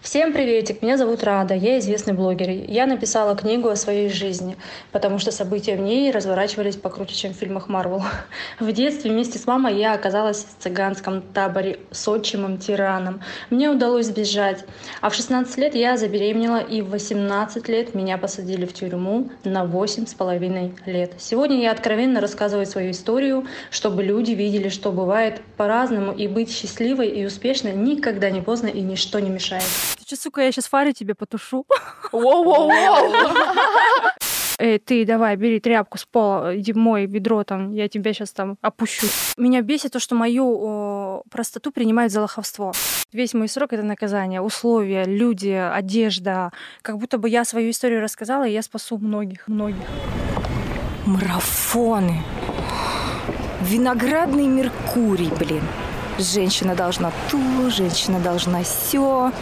Всем приветик, меня зовут Рада, я известный блогер. Я написала книгу о своей жизни, потому что события в ней разворачивались покруче, чем в фильмах Марвел. В детстве вместе с мамой я оказалась в цыганском таборе с отчимом тираном. Мне удалось сбежать, а в 16 лет я забеременела, и в 18 лет меня посадили в тюрьму на 8,5 лет. Сегодня я откровенно рассказываю свою историю, чтобы люди видели, что бывает по-разному, и быть счастливой и успешной никогда не поздно, и ничто не мешает. Ты что, сука, я сейчас фарю тебе потушу. Воу-воу-воу! Эй, ты давай, бери тряпку с пола, иди мой ведро там, я тебя сейчас там опущу. Меня бесит то, что мою простоту принимают за лоховство. Весь мой срок — это наказание, условия, люди, одежда. Как будто бы я свою историю рассказала, и я спасу многих. Марафоны. Виноградный Меркурий, блин. Женщина должна ту, женщина должна сё.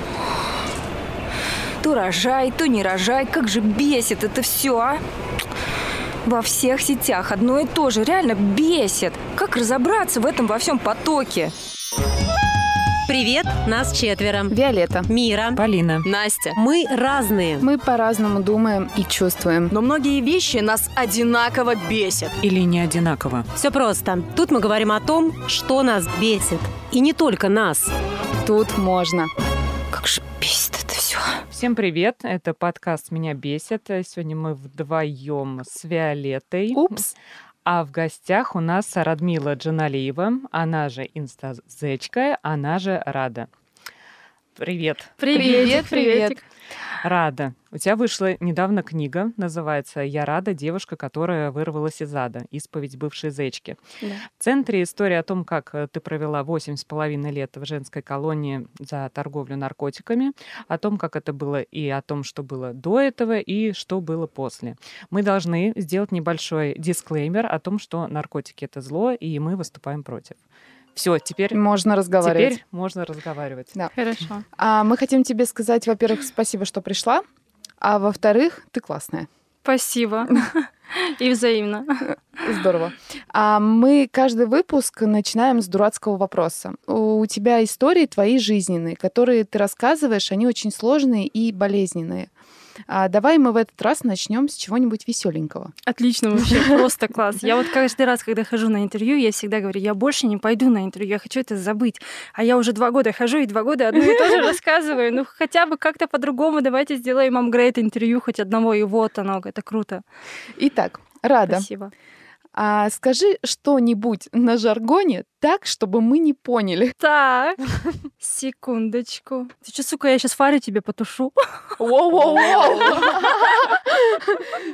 То рожай, то не рожай. Как же бесит это все, а? Во всех сетях одно и то же. Реально бесит. Как разобраться в этом во всем потоке? Привет, нас четверо. Виолетта, Мира, Полина, Настя. Мы разные. Мы по-разному думаем и чувствуем. Но многие вещи нас одинаково бесят. Или не одинаково. Все просто. Тут мы говорим о том, что нас бесит. И не только нас. Тут можно. Как же бесит это все. Всем привет, это подкаст «Меня бесит». Сегодня мы вдвоем с Виолеттой. Упс. А в гостях у нас Радмила Джаналиева, она же Инстазечка, она же Рада. Привет. Привет. Рада, у тебя вышла недавно книга, называется «Я Рада. Девушка, которая вырвалась из ада. Исповедь бывшей зечки». Да. В центре история о том, как ты провела 8,5 лет в женской колонии за торговлю наркотиками, о том, как это было, и о том, что было до этого, и что было после. Мы должны сделать небольшой дисклеймер о том, что наркотики — это зло, и мы выступаем против. Все, теперь можно разговаривать. Да. Хорошо. Мы хотим тебе сказать, во-первых, спасибо, что пришла, а во-вторых, ты классная. Спасибо. И взаимно. Здорово. Мы каждый выпуск начинаем с дурацкого вопроса. У тебя истории твои жизненные, которые ты рассказываешь, они очень сложные и болезненные. Давай мы в этот раз начнем с чего-нибудь веселенького. Отлично, вообще просто класс. Я вот каждый раз, когда хожу на интервью, я всегда говорю, я больше не пойду на интервью, я хочу это забыть. А я уже 2 года хожу и 2 года одно и то же рассказываю. Ну хотя бы как-то по-другому давайте сделаем апгрейд интервью хоть одного, и вот оно, это круто. Итак, Рада. Спасибо. А скажи что-нибудь на жаргоне так, чтобы мы не поняли. Так, секундочку. Ты что, сука, я сейчас фарю тебе потушу. Воу-воу-воу.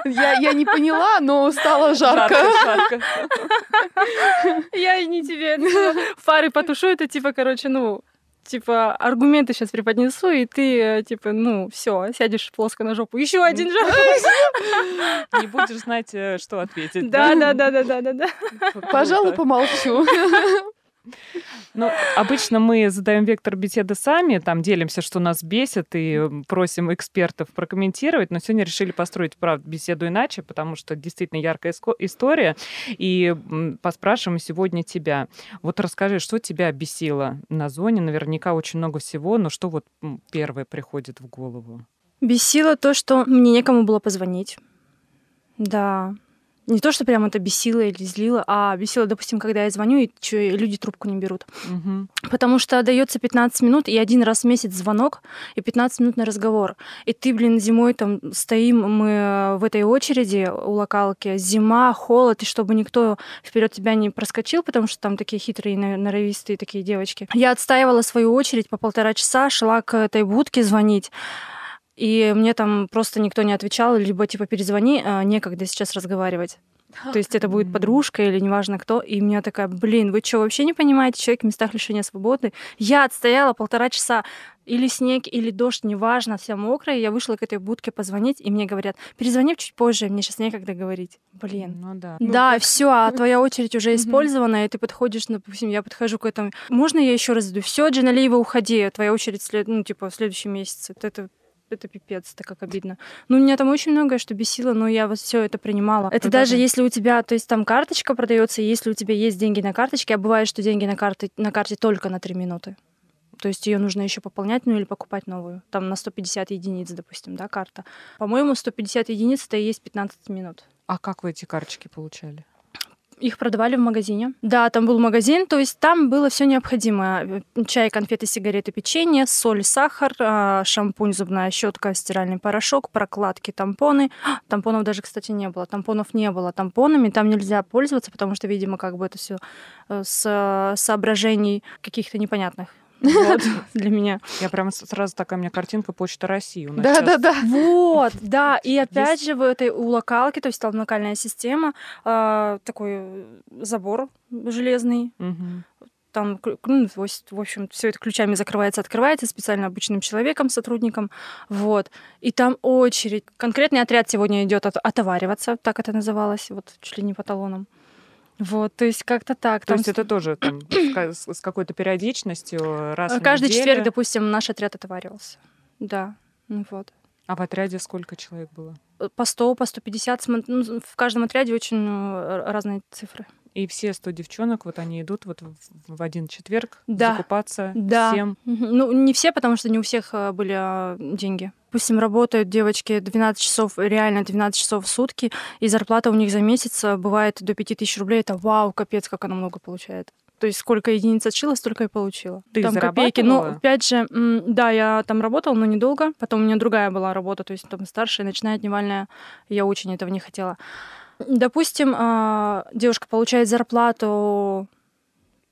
Я не поняла, но стало жарко. Я и не тебе. Фары потушу, это типа аргументы сейчас преподнесу, и ты, все, сядешь плоско на жопу. Еще один же. Не будешь знать, что ответить. Да. Пожалуй, помолчу. Ну, обычно мы задаем вектор беседы сами, там делимся, что нас бесит, и просим экспертов прокомментировать, но сегодня решили построить, правда, беседу иначе, потому что действительно яркая история, и поспрашиваем сегодня тебя. Вот расскажи, что тебя бесило на зоне, наверняка очень много всего, но что вот первое приходит в голову? Бесило то, что мне некому было позвонить, да. Не то, что прям это бесило или злило, а бесило, допустим, когда я звоню, и люди трубку не берут. Угу. Потому что дается 15 минут, и один раз в месяц звонок, и 15-минутный разговор. И ты, зимой там стоим мы в этой очереди у локалки, зима, холод, и чтобы никто вперед тебя не проскочил, потому что там такие хитрые, норовистые такие девочки. Я отстаивала свою очередь по 1,5 часа, шла к этой будке звонить. И мне там просто никто не отвечал, либо перезвони, некогда сейчас разговаривать. То есть это будет подружка или неважно кто. И меня такая, вы что, вообще не понимаете? Человек в местах лишения свободы. Я отстояла 1,5 часа. Или снег, или дождь, неважно, вся мокрая. Я вышла к этой будке позвонить, и мне говорят, перезвони чуть позже, мне сейчас некогда говорить. Ну да. Да, все, а твоя очередь уже использована, и ты подходишь, допустим, я подхожу к этому. Можно я еще раз иду? Все, Джаналиева, уходи, твоя очередь, в следующем месяце. Это пипец, это как обидно. Меня там очень многое что бесило, но я все это принимала. Это даже если у тебя, там карточка продается, если у тебя есть деньги на карточке, а бывает, что деньги на карте только на 3 минуты. То есть ее нужно еще пополнять, ну или покупать новую. Там на 150 единиц, допустим, да, карта. По-моему, 150 единиц это и есть 15 минут. А как вы эти карточки получали? Их продавали в магазине. Да, там был магазин, то есть там было все необходимое. Чай, конфеты, сигареты, печенье, соль, сахар, шампунь, зубная щетка, стиральный порошок, прокладки, тампоны. Тампонов даже, кстати, не было. Тампонами там нельзя пользоваться, потому что, видимо, как бы это все с соображений каких-то непонятных. Вот, для меня. Я прям сразу такая, у меня картинка Почта России. Да-да-да. Вот, да. И опять же, в этой у локалки, то есть там локальная система, такой забор железный. Угу. Там, ну, в общем, все это ключами закрывается, открывается специально обычным человеком, сотрудником. Вот. И там очередь. Конкретный отряд сегодня идет отовариваться, так это называлось, вот чуть ли не по талонам. Вот, то есть как-то так. То есть это тоже там, с какой-то периодичностью раз в неделю? Каждый четверг, допустим, наш отряд отоваривался. Да, вот. А в отряде сколько человек было? По 100, по 150. Ну, в каждом отряде очень разные цифры. И все 100 девчонок, вот они идут вот в один четверг, да, закупаться, да, всем. Ну, не все, потому что не у всех были деньги. Допустим, работают девочки 12 часов, реально 12 часов в сутки, и зарплата у них за месяц бывает до 5000 рублей. Это вау, капец, как она много получает. То есть сколько единиц отшила, столько и получила. Ты там копейки. Но опять же, да, я там работала, но недолго. Потом у меня другая была работа, то есть там старшая, ночная, дневальная. Я очень этого не хотела. Допустим, девушка получает зарплату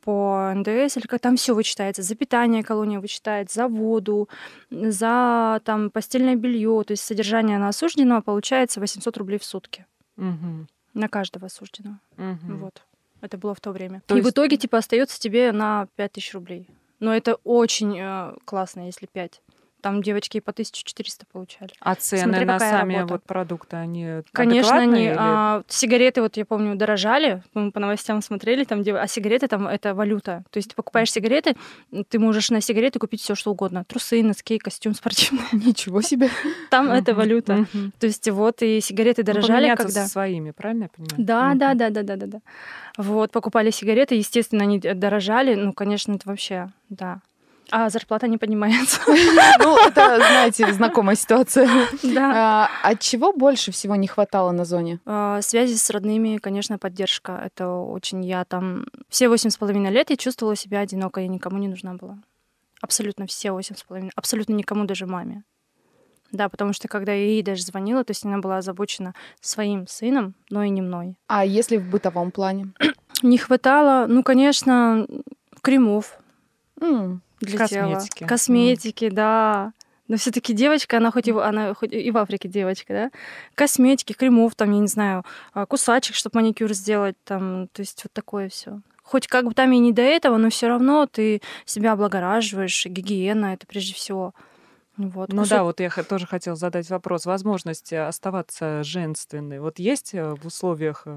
по НДС, или как там все вычитается, за питание колония вычитает, за воду, за там постельное белье, то есть содержание на осужденного получается 800 рублей в сутки. Угу. На каждого осужденного. Угу. Вот. Это было в то время. То есть... И в итоге типа остается тебе на 5000 рублей. Но это очень классно, если 5. Там девочки и по 1400 получали. А цены, смотри, на сами работа. Вот продукты, они, конечно, адекватные? Конечно, сигареты, вот я помню, дорожали. Мы по новостям смотрели, там, а сигареты там это валюта. То есть ты покупаешь сигареты, ты можешь на сигареты купить все что угодно. Трусы, носки, костюм спортивный. Ничего себе. Там это валюта. То есть вот и сигареты дорожали. Поменяться со своими, правильно я понимаю? Да. Вот, покупали сигареты, естественно, они дорожали. Ну, конечно, это вообще, да. А зарплата не поднимается. Ну, это, знаете, знакомая ситуация. Да. От чего больше всего не хватало на зоне? Связи с родными, конечно, поддержка. Это очень... Я там все 8,5 лет я чувствовала себя одиноко, я никому не нужна была. Абсолютно все 8,5. Абсолютно никому, даже маме. Да, потому что когда я ей даже звонила, то есть она была озабочена своим сыном, но и не мной. А если в бытовом плане? Не хватало, ну, конечно, кремов. Для косметики. Тела. Косметики, да. Но все-таки девочка, она хоть и в Африке девочка, да. Косметики, кремов, там, я не знаю, кусачек, чтобы маникюр сделать, там, то есть вот такое все. Хоть как бы там и не до этого, но все равно ты себя облагораживаешь, гигиена, это прежде всего. Вот, ну да, вот я тоже хотела задать вопрос. Возможность оставаться женственной, вот есть в условиях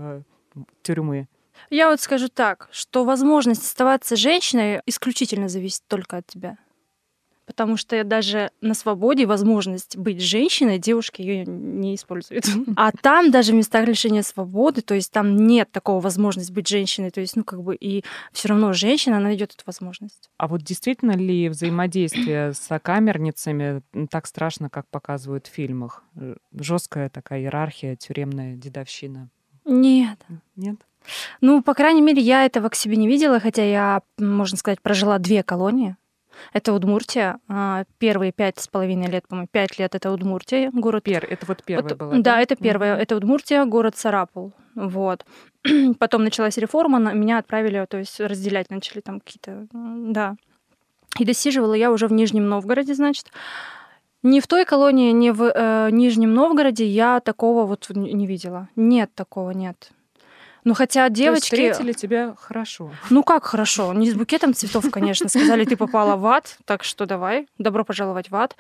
тюрьмы? Я вот скажу так, что возможность оставаться женщиной исключительно зависит только от тебя. Потому что даже на свободе возможность быть женщиной девушки ее не используют. А там даже в местах лишения свободы, то есть там нет такого возможности быть женщиной, то есть ну как бы и все равно женщина, она найдет эту возможность. А вот действительно ли взаимодействие с сокамерницами так страшно, как показывают в фильмах? Жесткая такая иерархия, тюремная дедовщина? Нет. Нет? Ну, по крайней мере, я этого к себе не видела, хотя я, можно сказать, прожила 2 колонии. Это Удмуртия. Первые 5,5 лет, по-моему, 5 лет это Удмуртия, город... Это вот первая вот, была? Да, это первая. Это Удмуртия, город Сарапул. Вот. Потом началась реформа, меня отправили, то есть разделять начали там какие-то... Да. И досиживала я уже в Нижнем Новгороде, значит. Ни в той колонии, ни в Нижнем Новгороде я такого вот не видела. Нет, такого нет. Ну, хотя девочки... То есть встретили тебя хорошо. Ну, как хорошо? Не с букетом цветов, конечно. Сказали, ты попала в ад, так что давай, добро пожаловать в ад.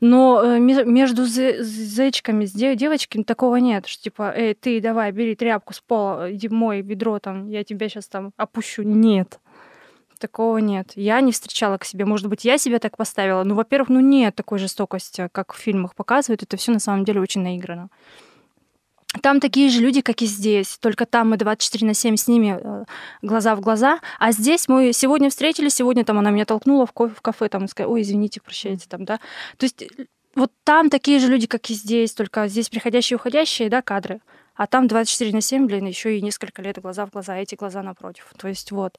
Но между зайчиками девочки такого нет, что типа, эй, ты давай, бери тряпку с пола, иди мой ведро, там, я тебя сейчас там опущу. Нет. Такого нет. Я не встречала к себе. Может быть, я себя так поставила. Ну, во-первых, ну нет такой жестокости, как в фильмах показывают. Это все на самом деле очень наиграно. Там такие же люди, как и здесь, только там мы 24/7 с ними глаза в глаза, а здесь мы сегодня встретились, сегодня там она меня толкнула в кафе, там, и сказала, ой, извините, прощайте, там, да. То есть вот там такие же люди, как и здесь, только здесь приходящие и уходящие, да, кадры, а там 24/7, блин, еще и несколько лет глаза в глаза, а эти глаза напротив, то есть вот.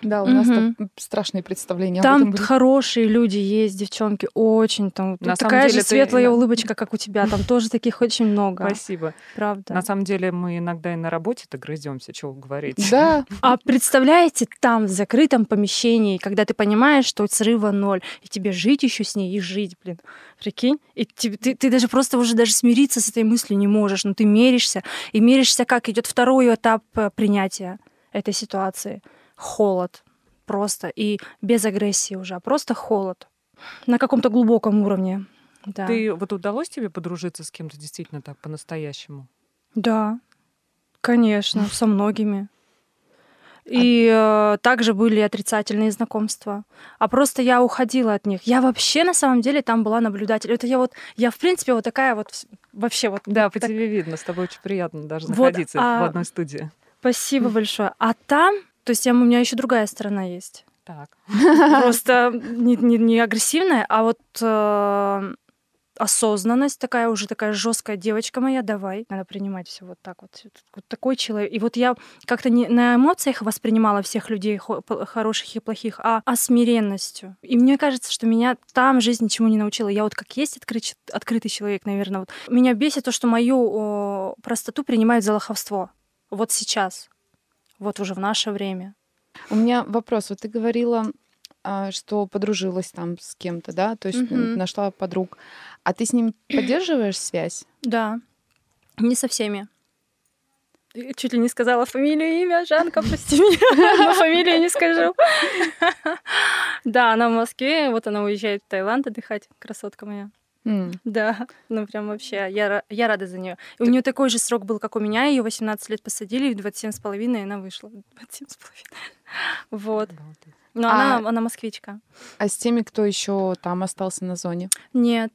Да, у нас там страшные представления. Там хорошие люди есть, девчонки, очень там. Такая же светлая улыбочка, как у тебя, там тоже таких очень много. Спасибо. Правда. На самом деле мы иногда и на работе-то грыземся, чего говорить. Да. А представляете, там в закрытом помещении, когда ты понимаешь, что срыва ноль, и тебе жить еще с ней и жить, блин, прикинь, и ты даже просто уже даже смириться с этой мыслью не можешь, но ты меришься и меришься, как идет второй этап принятия этой ситуации. Холод просто, и без агрессии уже, а просто холод на каком-то глубоком уровне. Да. Ты вот удалось тебе подружиться с кем-то действительно так по-настоящему? Да, конечно, со многими. И также были отрицательные знакомства. А просто я уходила от них. Я вообще на самом деле там была наблюдателем. Это я в принципе вот такая вот вообще вот. Да, по тебе видно, с тобой очень приятно даже вот, находиться в одной студии. Спасибо большое. А там то есть у меня еще другая сторона есть. Так. Просто не агрессивная, а вот осознанность такая, уже такая жесткая девочка моя, давай. Надо принимать все вот так вот. Вот такой человек. И вот я как-то не на эмоциях воспринимала всех людей, хороших и плохих, а смиренностью. И мне кажется, что меня там жизнь ничему не научила. Я вот как есть открытый человек, наверное. Вот. Меня бесит то, что мою простоту принимают за лоховство. Вот сейчас. Вот уже в наше время. У меня вопрос. Вот ты говорила, что подружилась там с кем-то, да? То есть нашла подруг. А ты с ним поддерживаешь связь? Да. Не со всеми. Чуть ли не сказала фамилию, имя. Жанка, прости меня. Но фамилию не скажу. Да, она в Москве. Вот она уезжает в Таиланд отдыхать. Красотка моя. Да, ну прям вообще, я рада за нее. У нее такой же срок был, как у меня, ее 18 лет посадили, и в 27,5 она вышла. 27,5. Вот. Но она москвичка. А с теми, кто еще там остался на зоне? Нет.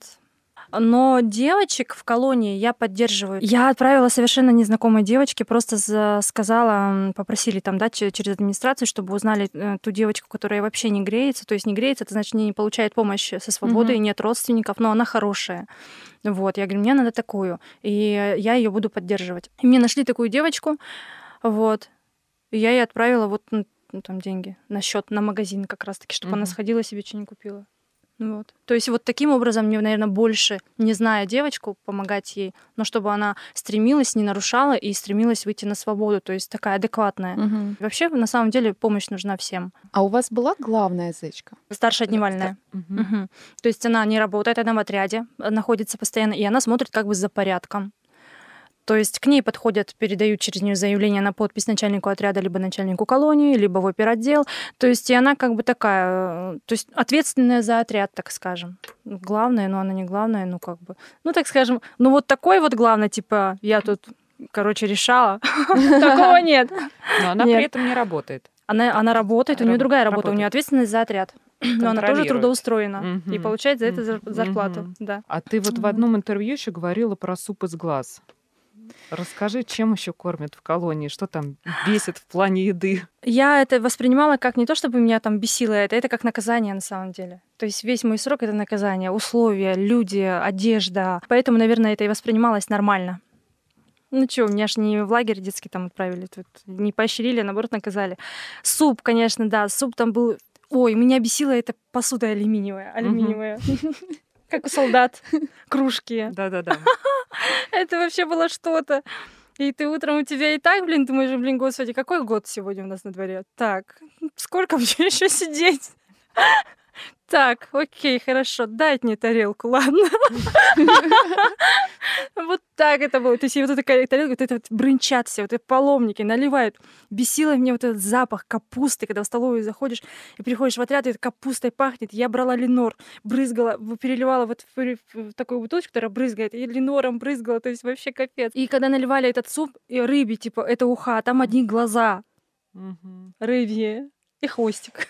Но девочек в колонии я поддерживаю. Я отправила совершенно незнакомой девочке, просто сказала, попросили там, да, через администрацию, чтобы узнали ту девочку, которая вообще не греется. То есть не греется, это значит, не получает помощь со свободой, нет родственников, но она хорошая. Вот, я говорю, мне надо такую, и я ее буду поддерживать. И мне нашли такую девочку, вот, и я ей отправила вот там деньги на счет, на магазин как раз-таки, чтобы она сходила себе что-нибудь купила. Вот. То есть вот таким образом мне, наверное, больше, не зная девочку, помогать ей, но чтобы она стремилась, не нарушала и стремилась выйти на свободу, то есть такая адекватная. Угу. Вообще, на самом деле, помощь нужна всем. А у вас была главная зечка? Старшая дневальная. Угу. То есть она не работает, она в отряде, находится постоянно, и она смотрит как бы за порядком. То есть к ней подходят, передают через нее заявление на подпись начальнику отряда, либо начальнику колонии, либо в оперотдел. То есть и она как бы такая, то есть ответственная за отряд, так скажем. Главная, но она не главная, ну как бы. Ну так скажем, ну вот такой вот главный, типа я тут, короче, решала. Такого нет. Но она при этом не работает. Она работает, у нее другая работа, у нее ответственность за отряд. Но она тоже трудоустроена и получает за это зарплату. А ты вот в одном интервью еще говорила про суп из глаз. Расскажи, чем еще кормят в колонии, что там бесит в плане еды? Я это воспринимала как не то, чтобы меня там бесило это как наказание на самом деле. То есть весь мой срок — это наказание, условия, люди, одежда. Поэтому, наверное, это и воспринималось нормально. Ну что, меня ж не в лагерь детский там отправили, тут не поощрили, а наоборот наказали. Суп, конечно, да, суп там был... Ой, меня бесила эта посуда алюминиевая. Как у солдат, кружки. Да-да-да. Это вообще было что-то. И ты утром, у тебя и так, блин, думаешь, блин, господи, какой год сегодня у нас на дворе? Так, сколько мне еще сидеть? Так, окей, хорошо, дай мне тарелку, ладно. Вот так это было. То есть вот эта тарелка, вот это вот брынчат все, вот эти паломники наливают. Бесило мне вот этот запах капусты, когда в столовую заходишь и приходишь в отряд, и капустой пахнет. Я брала Ленор, брызгала, переливала вот в такую бутылочку, которая брызгает, и Ленором брызгала, то есть вообще капец. И когда наливали этот суп, и рыбе, типа, это уха, там одни глаза. Рыбье и хвостик.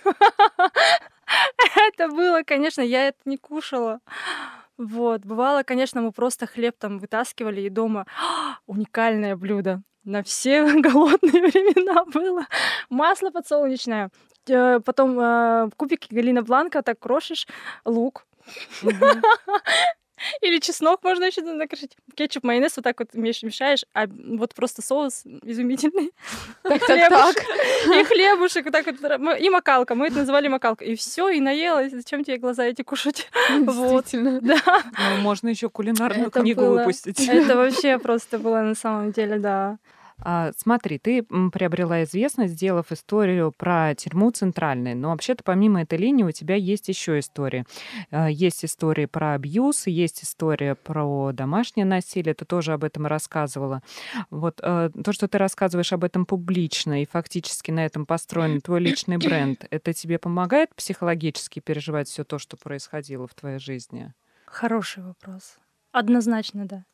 Это было, конечно, я это не кушала. Вот. Бывало, конечно, мы просто хлеб там вытаскивали и дома. Уникальное блюдо. На все голодные времена было. Масло подсолнечное. Потом кубики галина-бланка, так крошишь, лук. Или чеснок можно еще накрошить. Кетчуп, майонез вот так вот мешаешь, а вот просто соус изумительный. И хлебушек, вот так вот. И макалка, мы это называли макалка. И все, и наелась. Зачем тебе глаза эти кушать? Действительно. Да. Можно еще кулинарную книгу выпустить. Это вообще просто было на самом деле, да. Смотри, ты приобрела известность, сделав историю про тюрьму Центральную, но вообще-то помимо этой линии у тебя есть еще истории. Есть истории про абьюз, есть история про домашнее насилие, ты тоже об этом рассказывала. Вот то, что ты рассказываешь об этом публично и фактически на этом построен твой личный бренд, это тебе помогает психологически переживать все то, что происходило в твоей жизни? Хороший вопрос. Однозначно, да.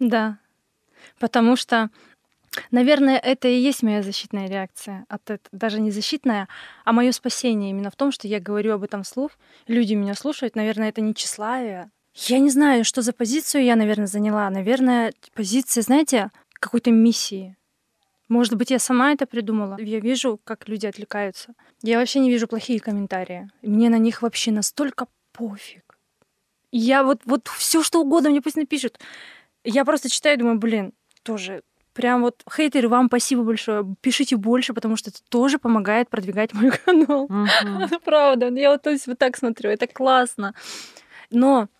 Да. Потому что, наверное, это и есть моя защитная реакция. Даже не защитная, а мое спасение именно в том, что я говорю об этом вслух. Люди меня слушают. Наверное, это не тщеславие. Я не знаю, что за позицию я, наверное, заняла. Наверное, позиция, знаете, какой-то миссии. Может быть, я сама это придумала. Я вижу, как люди отвлекаются. Я вообще не вижу плохие комментарии. Мне на них вообще настолько пофиг. Я вот все что угодно мне пусть напишут. Я просто читаю и думаю, блин, тоже прям вот хейтеры, вам спасибо большое, пишите больше, потому что это тоже помогает продвигать мой канал. Правда, я вот, то есть, вот так смотрю, это классно. Но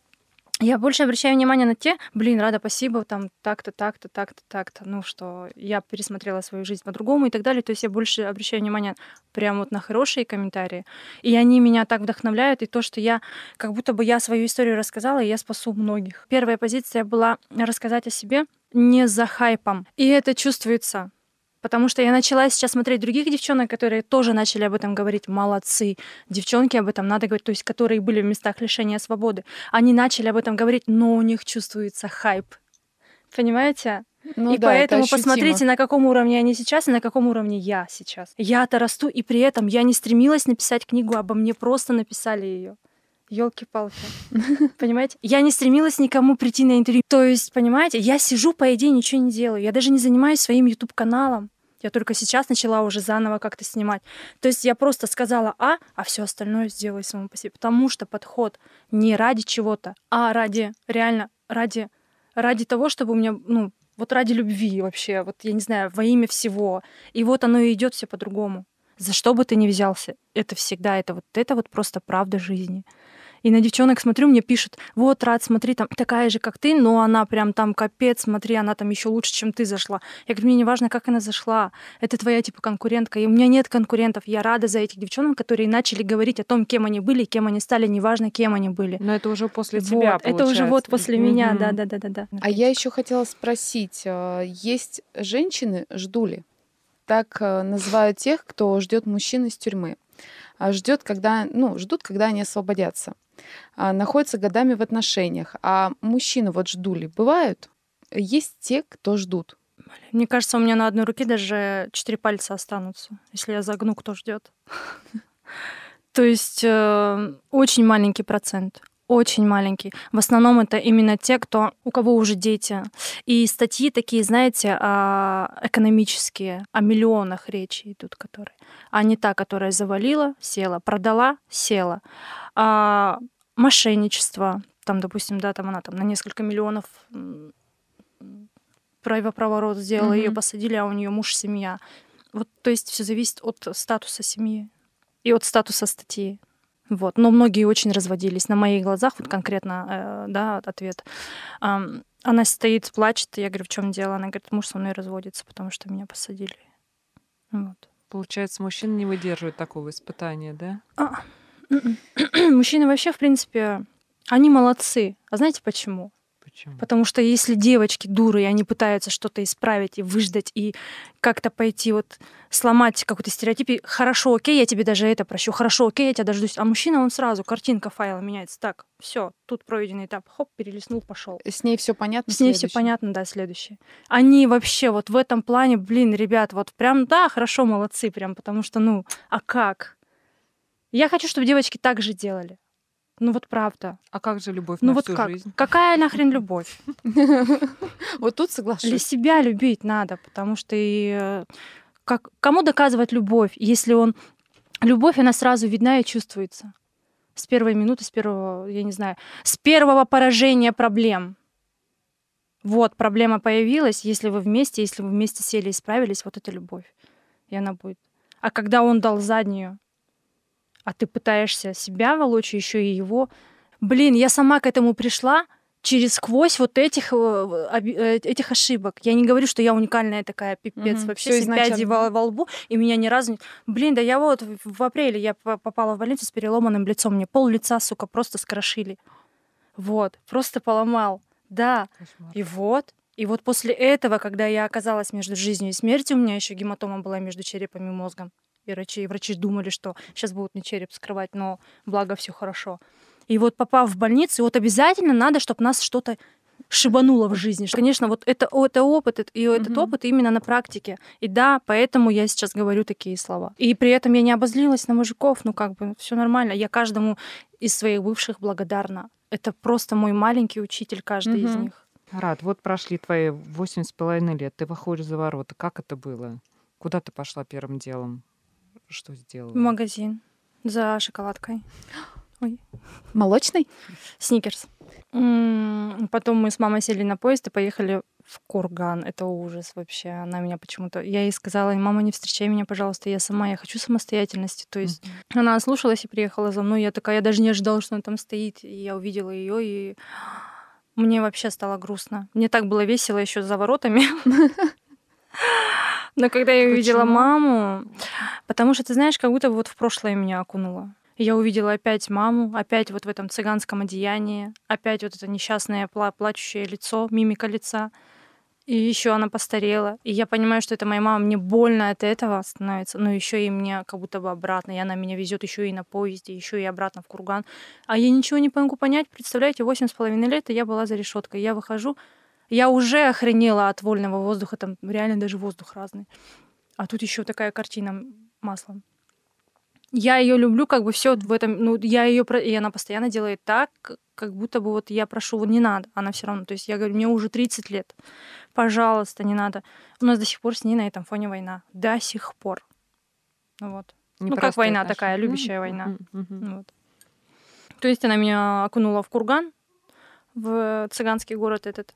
я больше обращаю внимание на те, блин, Рада, спасибо, там так-то, так-то, так-то, так-то, ну что, я пересмотрела свою жизнь по-другому и так далее. То есть я больше обращаю внимание прям вот на хорошие комментарии. И они меня так вдохновляют, и то, что я, как будто бы я свою историю рассказала, и я спасу многих. Первая позиция была рассказать о себе не за хайпом. И это чувствуется. Потому что я начала сейчас смотреть других девчонок, которые тоже начали об этом говорить. Молодцы. Девчонки об этом надо говорить. То есть, которые были в местах лишения свободы. Они начали об этом говорить, но у них чувствуется хайп. Понимаете? Ну, и да, поэтому посмотрите, на каком уровне они сейчас и на каком уровне я сейчас. Я-то расту, и при этом я не стремилась написать книгу, обо мне просто написали ее. Ёлки-палки. Понимаете? Я не стремилась никому прийти на интервью. То есть, понимаете, я сижу, по идее, ничего не делаю. Я даже не занимаюсь своим YouTube-каналом. Я только сейчас начала уже заново как-то снимать. То есть я просто сказала «а», а все остальное сделаю самому по себе. Потому что подход не ради чего-то, а ради, реально, ради того, чтобы у меня, ну, вот ради любви вообще, вот я не знаю, во имя всего. И вот оно и идет все по-другому. За что бы ты ни взялся, это всегда, это вот просто правда жизни. И на девчонок смотрю, мне пишут, вот, Рад, смотри, там такая же, как ты, но она прям там капец, смотри, она там еще лучше, чем ты зашла. Я говорю, мне не важно, как она зашла, это твоя типа конкурентка, и у меня нет конкурентов, я рада за этих девчонок, которые начали говорить о том, кем они были, кем они стали, неважно, кем они были. Но это уже после тебя, вот, получается. Это уже вот после меня, да. А я еще хотела спросить, есть женщины, ждули? Так называют тех, кто ждет мужчин из тюрьмы. Ждут, когда они освободятся. Находятся годами в отношениях. А мужчины вот ждули бывают? Есть те, кто ждут. Мне кажется, у меня на одной руке даже 4 пальца останутся, если я загну, кто ждет. То есть очень маленький процент. Очень маленький. В основном это именно те, у кого уже дети. И статьи такие, знаете, экономические, о миллионах речи идут, которые. А не та, которая завалила, села, продала, села. Мошенничество, там, допустим, да, там она там на несколько миллионов правоворот сделала, ее посадили, а у нее муж, семья. Вот, то есть все зависит от статуса семьи и от статуса статьи. Вот. Но многие очень разводились. На моих глазах, вот конкретно, да, ответ. Она стоит, плачет, я говорю, в чем дело? Она говорит, муж со мной разводится, потому что меня посадили. Вот. Получается, мужчины не выдерживают такого испытания, да? Мужчины вообще, в принципе, они молодцы. А знаете почему? Потому что если девочки дуры, и они пытаются что-то исправить и выждать, и как-то пойти вот сломать какой-то стереотип, и хорошо, окей, я тебе даже это прощу, хорошо, окей, я тебя дождусь. А мужчина, он сразу, картинка файла меняется. Так, все, тут пройденный этап, хоп, перелистнул, пошел. С ней все понятно? С ней все понятно, да, следующий. Они вообще вот в этом плане, блин, ребят, вот прям, да, хорошо, молодцы прям, потому что, ну, а как? Я хочу, чтобы девочки так же делали. Ну вот правда. А как же любовь на всю жизнь? Какая нахрен любовь? Вот тут соглашусь. Для себя любить надо, потому что и кому доказывать любовь, если он... Любовь, она сразу видна и чувствуется. С первой минуты, с первого, я не знаю, с первого поражения проблем. Вот, проблема появилась, если вы вместе сели и справились, вот это любовь. И она будет. А когда он дал заднюю, а ты пытаешься себя волочь, еще и его. Блин, я сама к этому пришла через сквозь вот этих ошибок. Я не говорю, что я уникальная такая, пипец, вообще с пядей во лбу, и меня ни разу не... Блин, да я вот в апреле я попала в больницу с переломанным лицом. Мне пол лица, сука, просто скрошили. Вот, просто поломал. Да. Кошмар. И вот после этого, когда я оказалась между жизнью и смертью, у меня еще гематома была между черепом и мозгом. И врачи думали, что сейчас будут мне череп скрывать, но благо все хорошо. И вот попав в больницу, вот обязательно надо, чтобы нас что-то шибануло в жизни. Конечно, вот это опыт, и этот опыт именно на практике. И да, поэтому я сейчас говорю такие слова. И при этом я не обозлилась на мужиков, ну как бы все нормально. Я каждому из своих бывших благодарна. Это просто мой маленький учитель, каждый из них. Рад, вот прошли твои 8,5 лет, ты выходишь за ворота. Как это было? Куда ты пошла первым делом? Что сделала? В магазин за шоколадкой. Ой. Молочный? Сникерс. Потом мы с мамой сели на поезд и поехали в Курган. Это ужас вообще. Она меня почему-то... Я ей сказала: мама, не встречай меня, пожалуйста, я сама, я хочу самостоятельности. То есть она ослушалась и приехала за мной. Я такая, я даже не ожидала, что она там стоит. И я увидела ее, и мне вообще стало грустно. Мне так было весело еще за воротами. Но когда я увидела маму... Потому что, ты знаешь, как будто вот в прошлое меня окунуло. Я увидела опять маму, опять вот в этом цыганском одеянии, опять вот это несчастное плачущее лицо, мимика лица. И еще она постарела. И я понимаю, что это моя мама, мне больно от этого становится, но еще и мне как будто бы обратно. И она меня везет еще и на поезде, еще и обратно в Курган. А я ничего не могу понять. Представляете, 8,5 лет, и я была за решеткой. Я выхожу, я уже охренела от вольного воздуха, там реально даже воздух разный. А тут еще такая картина маслом. Я ее люблю, как бы все в этом, ну, я ее, и она постоянно делает так, как будто бы вот я прошу, вот не надо, она все равно, то есть я говорю, мне уже 30 лет, пожалуйста, не надо. У нас до сих пор с ней на этом фоне война, до сих пор. Вот. Ну, как война отношения. Такая, любящая война. Вот. То есть она меня окунула в Курган, в цыганский город этот,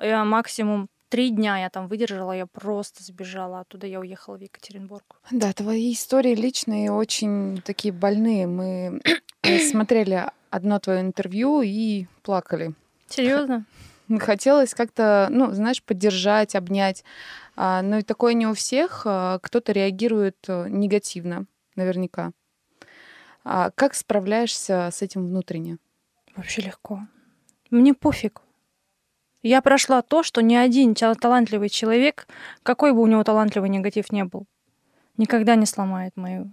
я максимум 3 дня я там выдержала, я просто сбежала оттуда, я уехала в Екатеринбург. Да, твои истории личные очень такие больные. Мы смотрели одно твое интервью и плакали. Серьезно? Хотелось как-то, ну, знаешь, поддержать, обнять. Но и такое не у всех. Кто-то реагирует негативно, наверняка. Как справляешься с этим внутренне? Вообще легко. Мне пофиг. Я прошла то, что ни один талантливый человек, какой бы у него талантливый негатив не был, никогда не сломает моё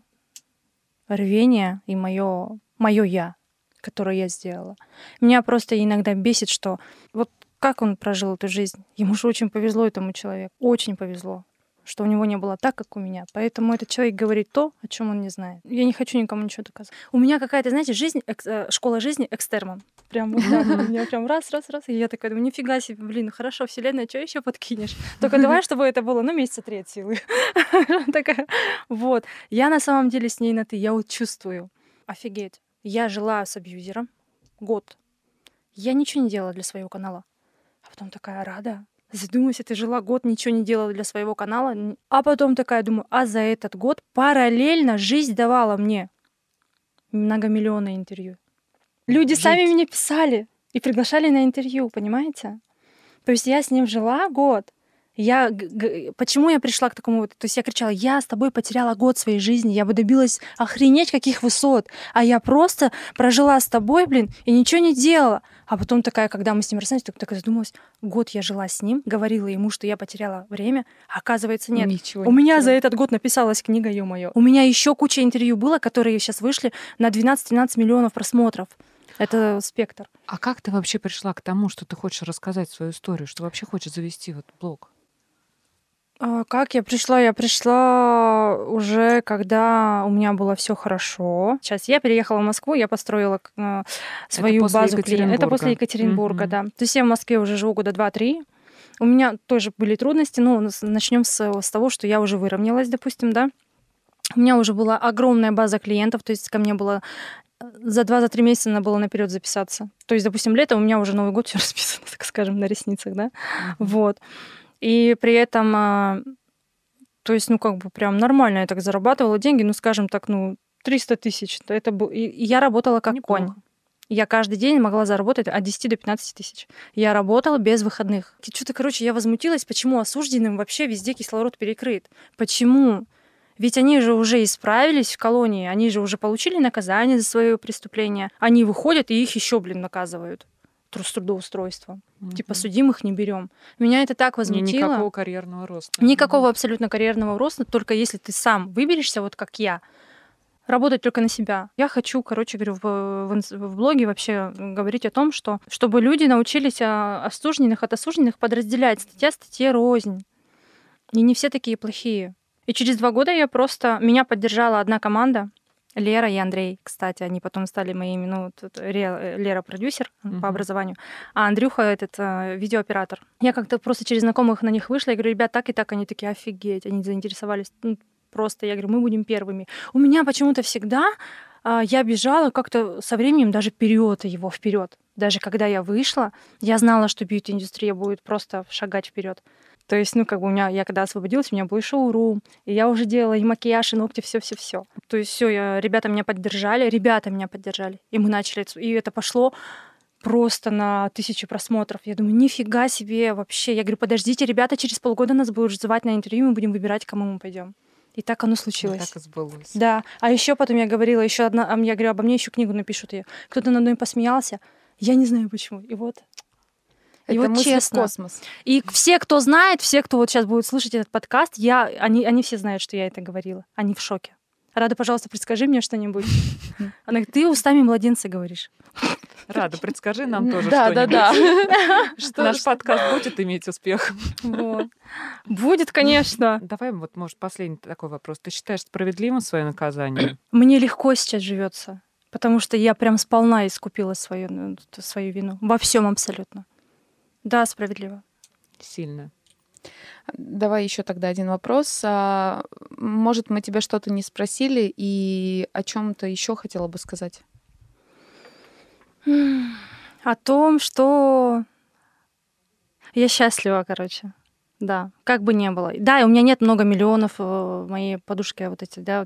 рвение и моё «я», которое я сделала. Меня просто иногда бесит, что вот как он прожил эту жизнь. Ему же очень повезло, этому человеку, очень повезло, что у него не было так, как у меня. Поэтому этот человек говорит то, о чем он не знает. Я не хочу никому ничего доказывать. У меня какая-то, знаете, жизнь, школа жизни экстерном. Прям вот так. У меня прям раз. И я такая думаю, нифига себе, блин, хорошо, вселенная, что еще подкинешь? Только давай, чтобы это было, ну, месяца 3 от силы. Такая, вот. Я на самом деле с ней на «ты». Я вот чувствую. Офигеть. Я жила с абьюзером год. Я ничего не делала для своего канала. А потом такая: Рада, задумайся, ты жила год, ничего не делала для своего канала. А потом такая думаю, а за этот год параллельно жизнь давала мне многомиллионное интервью. Люди сами меня писали и приглашали на интервью, понимаете? То есть я с ним жила год. Почему я пришла к такому? То есть я кричала, я с тобой потеряла год своей жизни, я бы добилась охренеть каких высот, а я просто прожила с тобой, блин, и ничего не делала. А потом такая, когда мы с ним расстались, так задумалась, год я жила с ним, говорила ему, что я потеряла время, а оказывается нет. Ничего у меня за этот год написалась книга, ё-моё. У меня еще куча интервью было, которые сейчас вышли на 12-13 миллионов просмотров. Это спектр. А как ты вообще пришла к тому, что ты хочешь рассказать свою историю, что вообще хочешь завести вот блог? Как я пришла? Я пришла уже, когда у меня было все хорошо. Сейчас я переехала в Москву, я построила свою базу клиентов. Это после Екатеринбурга, да. То есть я в Москве уже живу года 2-3. У меня тоже были трудности. Ну, начнем с того, что я уже выровнялась, допустим, да. У меня уже была огромная база клиентов, то есть ко мне было... За 2-3 месяца надо было наперед записаться. То есть, допустим, летом у меня уже Новый год все расписано, так скажем, на ресницах, да. Вот. И при этом, то есть, ну, как бы прям нормально я так зарабатывала деньги, ну, скажем так, ну, 300 тысяч. Это был... И я работала как конь. Я каждый день могла заработать от 10 до 15 тысяч. Я работала без выходных. Что-то, короче, я возмутилась, почему осужденным вообще везде кислород перекрыт. Почему? Ведь они же уже исправились в колонии, они же уже получили наказание за свое преступление. Они выходят и их еще, наказывают с трудоустройством. Типа судимых не берем. Меня это так возмутило. Никакого карьерного роста. Никакого абсолютно карьерного роста, только если ты сам выберешься, вот как я, работать только на себя. Я хочу, в блоге вообще говорить о том, что чтобы люди научились осужденных от осужденных подразделять. Статья статье рознь. И не все такие плохие. И через 2 года меня поддержала одна команда, Лера и Андрей, кстати, они потом стали моими, Лера продюсер по образованию, а Андрюха видеооператор. Я как-то просто через знакомых на них вышла, я говорю, ребят, так и так, они такие, офигеть, они заинтересовались, я говорю, мы будем первыми. У меня почему-то всегда, я бежала как-то со временем даже вперед. Даже когда я вышла, я знала, что бьюти-индустрия будет просто шагать вперед. То есть, у меня, я когда освободилась, у меня был шоурум, и я уже делала и макияж, и ногти, все. То есть ребята меня поддержали, и мы начали, и это пошло просто на 1000 просмотров. Я думаю, нифига себе вообще. Я говорю, подождите, ребята, через полгода нас будут звать на интервью, мы будем выбирать, к кому мы пойдем. И так оно случилось. И так и сбылось. Да. А еще потом я говорила, обо мне еще книгу напишут. Кто-то надо мной посмеялся. Я не знаю почему. И вот. И это мысли в космос. И все, кто знает, все, кто сейчас будет слушать этот подкаст, они все знают, что я это говорила. Они в шоке. Рада, пожалуйста, предскажи мне что-нибудь. Она говорит, ты устами младенца говоришь. Рада, предскажи нам тоже что-нибудь. Да. Наш подкаст будет иметь успех. Будет, конечно. Давай, может, последний такой вопрос. Ты считаешь справедливым свое наказание? Мне легко сейчас живется, потому что я прям сполна искупила свою вину. Во всем абсолютно. Да, справедливо. Сильно. Давай еще тогда один вопрос. Может, мы тебя что-то не спросили и о чем-то еще хотела бы сказать? О том, что я счастлива, Да, как бы ни было. Да, и у меня нет много миллионов в моей подушке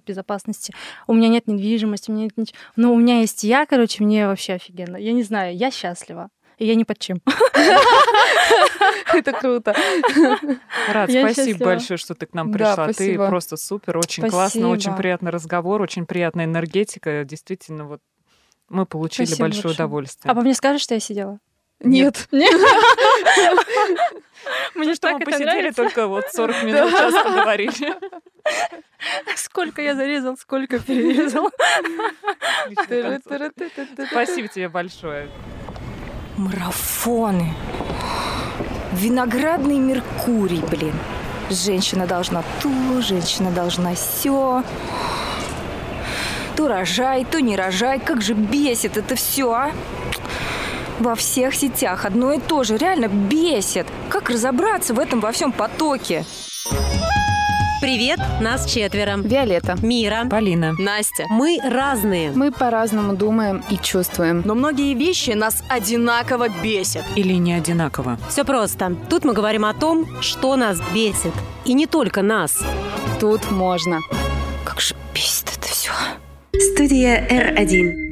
безопасности. У меня нет недвижимости, у меня нет ничего. Но у меня есть я, мне вообще офигенно. Я не знаю, я счастлива. И я ни под чем. Это круто. Рад, спасибо большое, что ты к нам пришла. Ты просто супер, очень классно, очень приятный разговор, очень приятная энергетика. Действительно, мы получили большое удовольствие. А по мне скажешь, что я сидела? Нет. Мне что, мы посидели только 40 минут, час поговорили. Сколько я зарезал, сколько перерезал. Спасибо тебе большое. Марафоны. Виноградный Меркурий, Женщина должна ту, женщина должна сё. То рожай, то не рожай. Как же бесит это все, а? Во всех сетях одно и то же. Реально бесит. Как разобраться в этом во всем потоке? Привет, нас 4. Виолетта, Мира, Полина, Настя. Мы разные. Мы по-разному думаем и чувствуем. Но многие вещи нас одинаково бесят. Или не одинаково. Все просто. Тут мы говорим о том, что нас бесит. И не только нас. Тут можно. Как же бесит это все. Студия R1.